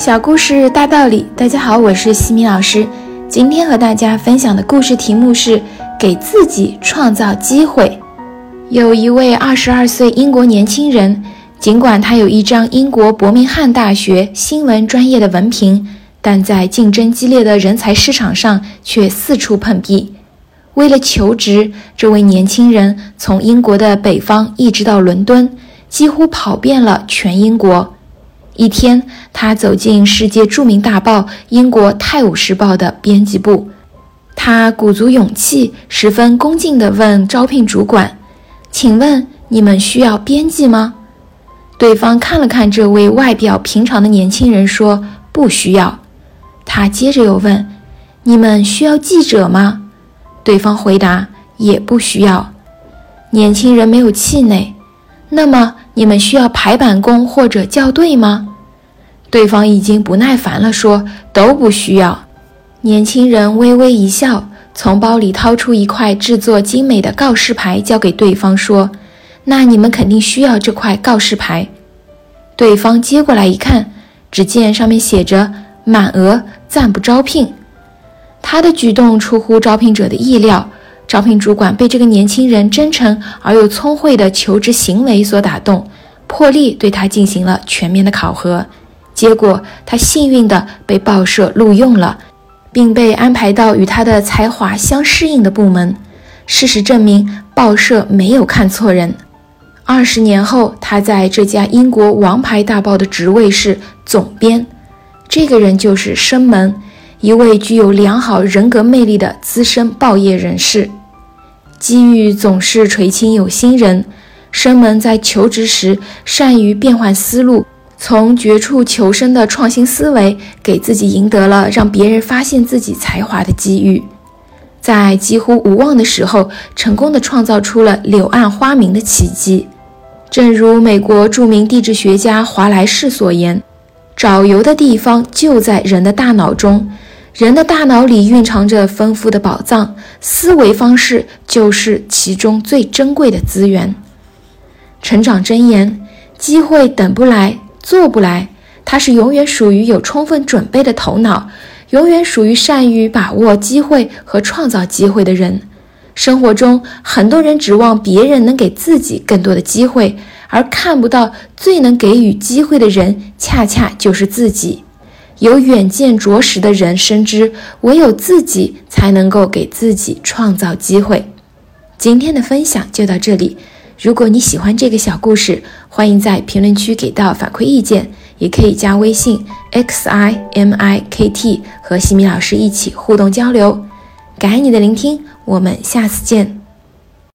小故事大道理，大家好，我是西米老师。今天和大家分享的故事题目是给自己创造机会。有一位22岁英国年轻人，尽管他有一张英国伯明翰大学新闻专业的文凭，但在竞争激烈的人才市场上却四处碰壁。为了求职，这位年轻人从英国的北方一直到伦敦，几乎跑遍了全英国。一天，他走进世界著名大报《英国泰晤士报》的编辑部，他鼓足勇气，十分恭敬地问招聘主管：“请问你们需要编辑吗？”对方看了看这位外表平常的年轻人，说：“不需要。”他接着又问：“你们需要记者吗？”对方回答：“也不需要。”年轻人没有气馁。那么你们需要排版工或者校对吗？对方已经不耐烦了，说：“都不需要。”年轻人微微一笑，从包里掏出一块制作精美的告示牌，交给对方说：“那你们肯定需要这块告示牌。”对方接过来一看，只见上面写着“满额，暂不招聘”。他的举动出乎招聘者的意料，招聘主管被这个年轻人真诚而又聪慧的求职行为所打动，破例对他进行了全面的考核。结果他幸运地被报社录用了，并被安排到与他的才华相适应的部门。事实证明，报社没有看错人。20年后，他在这家英国王牌大报的职位是总编。这个人就是生门，一位具有良好人格魅力的资深报业人士。机遇总是垂青有心人，生门在求职时善于变换思路，从绝处求生的创新思维，给自己赢得了让别人发现自己才华的机遇。在几乎无望的时候，成功地创造出了柳暗花明的奇迹。正如美国著名地质学家华莱士所言，找油的地方就在人的大脑中，人的大脑里蕴藏着丰富的宝藏，思维方式就是其中最珍贵的资源。成长箴言：机会等不来，做不来，它是永远属于有充分准备的头脑，永远属于善于把握机会和创造机会的人。生活中，很多人指望别人能给自己更多的机会，而看不到最能给予机会的人恰恰就是自己。有远见卓识的人深知，唯有自己才能够给自己创造机会。今天的分享就到这里，如果你喜欢这个小故事，欢迎在评论区给到反馈意见，也可以加微信 XIMIKT 和西米老师一起互动交流。感谢你的聆听，我们下次见。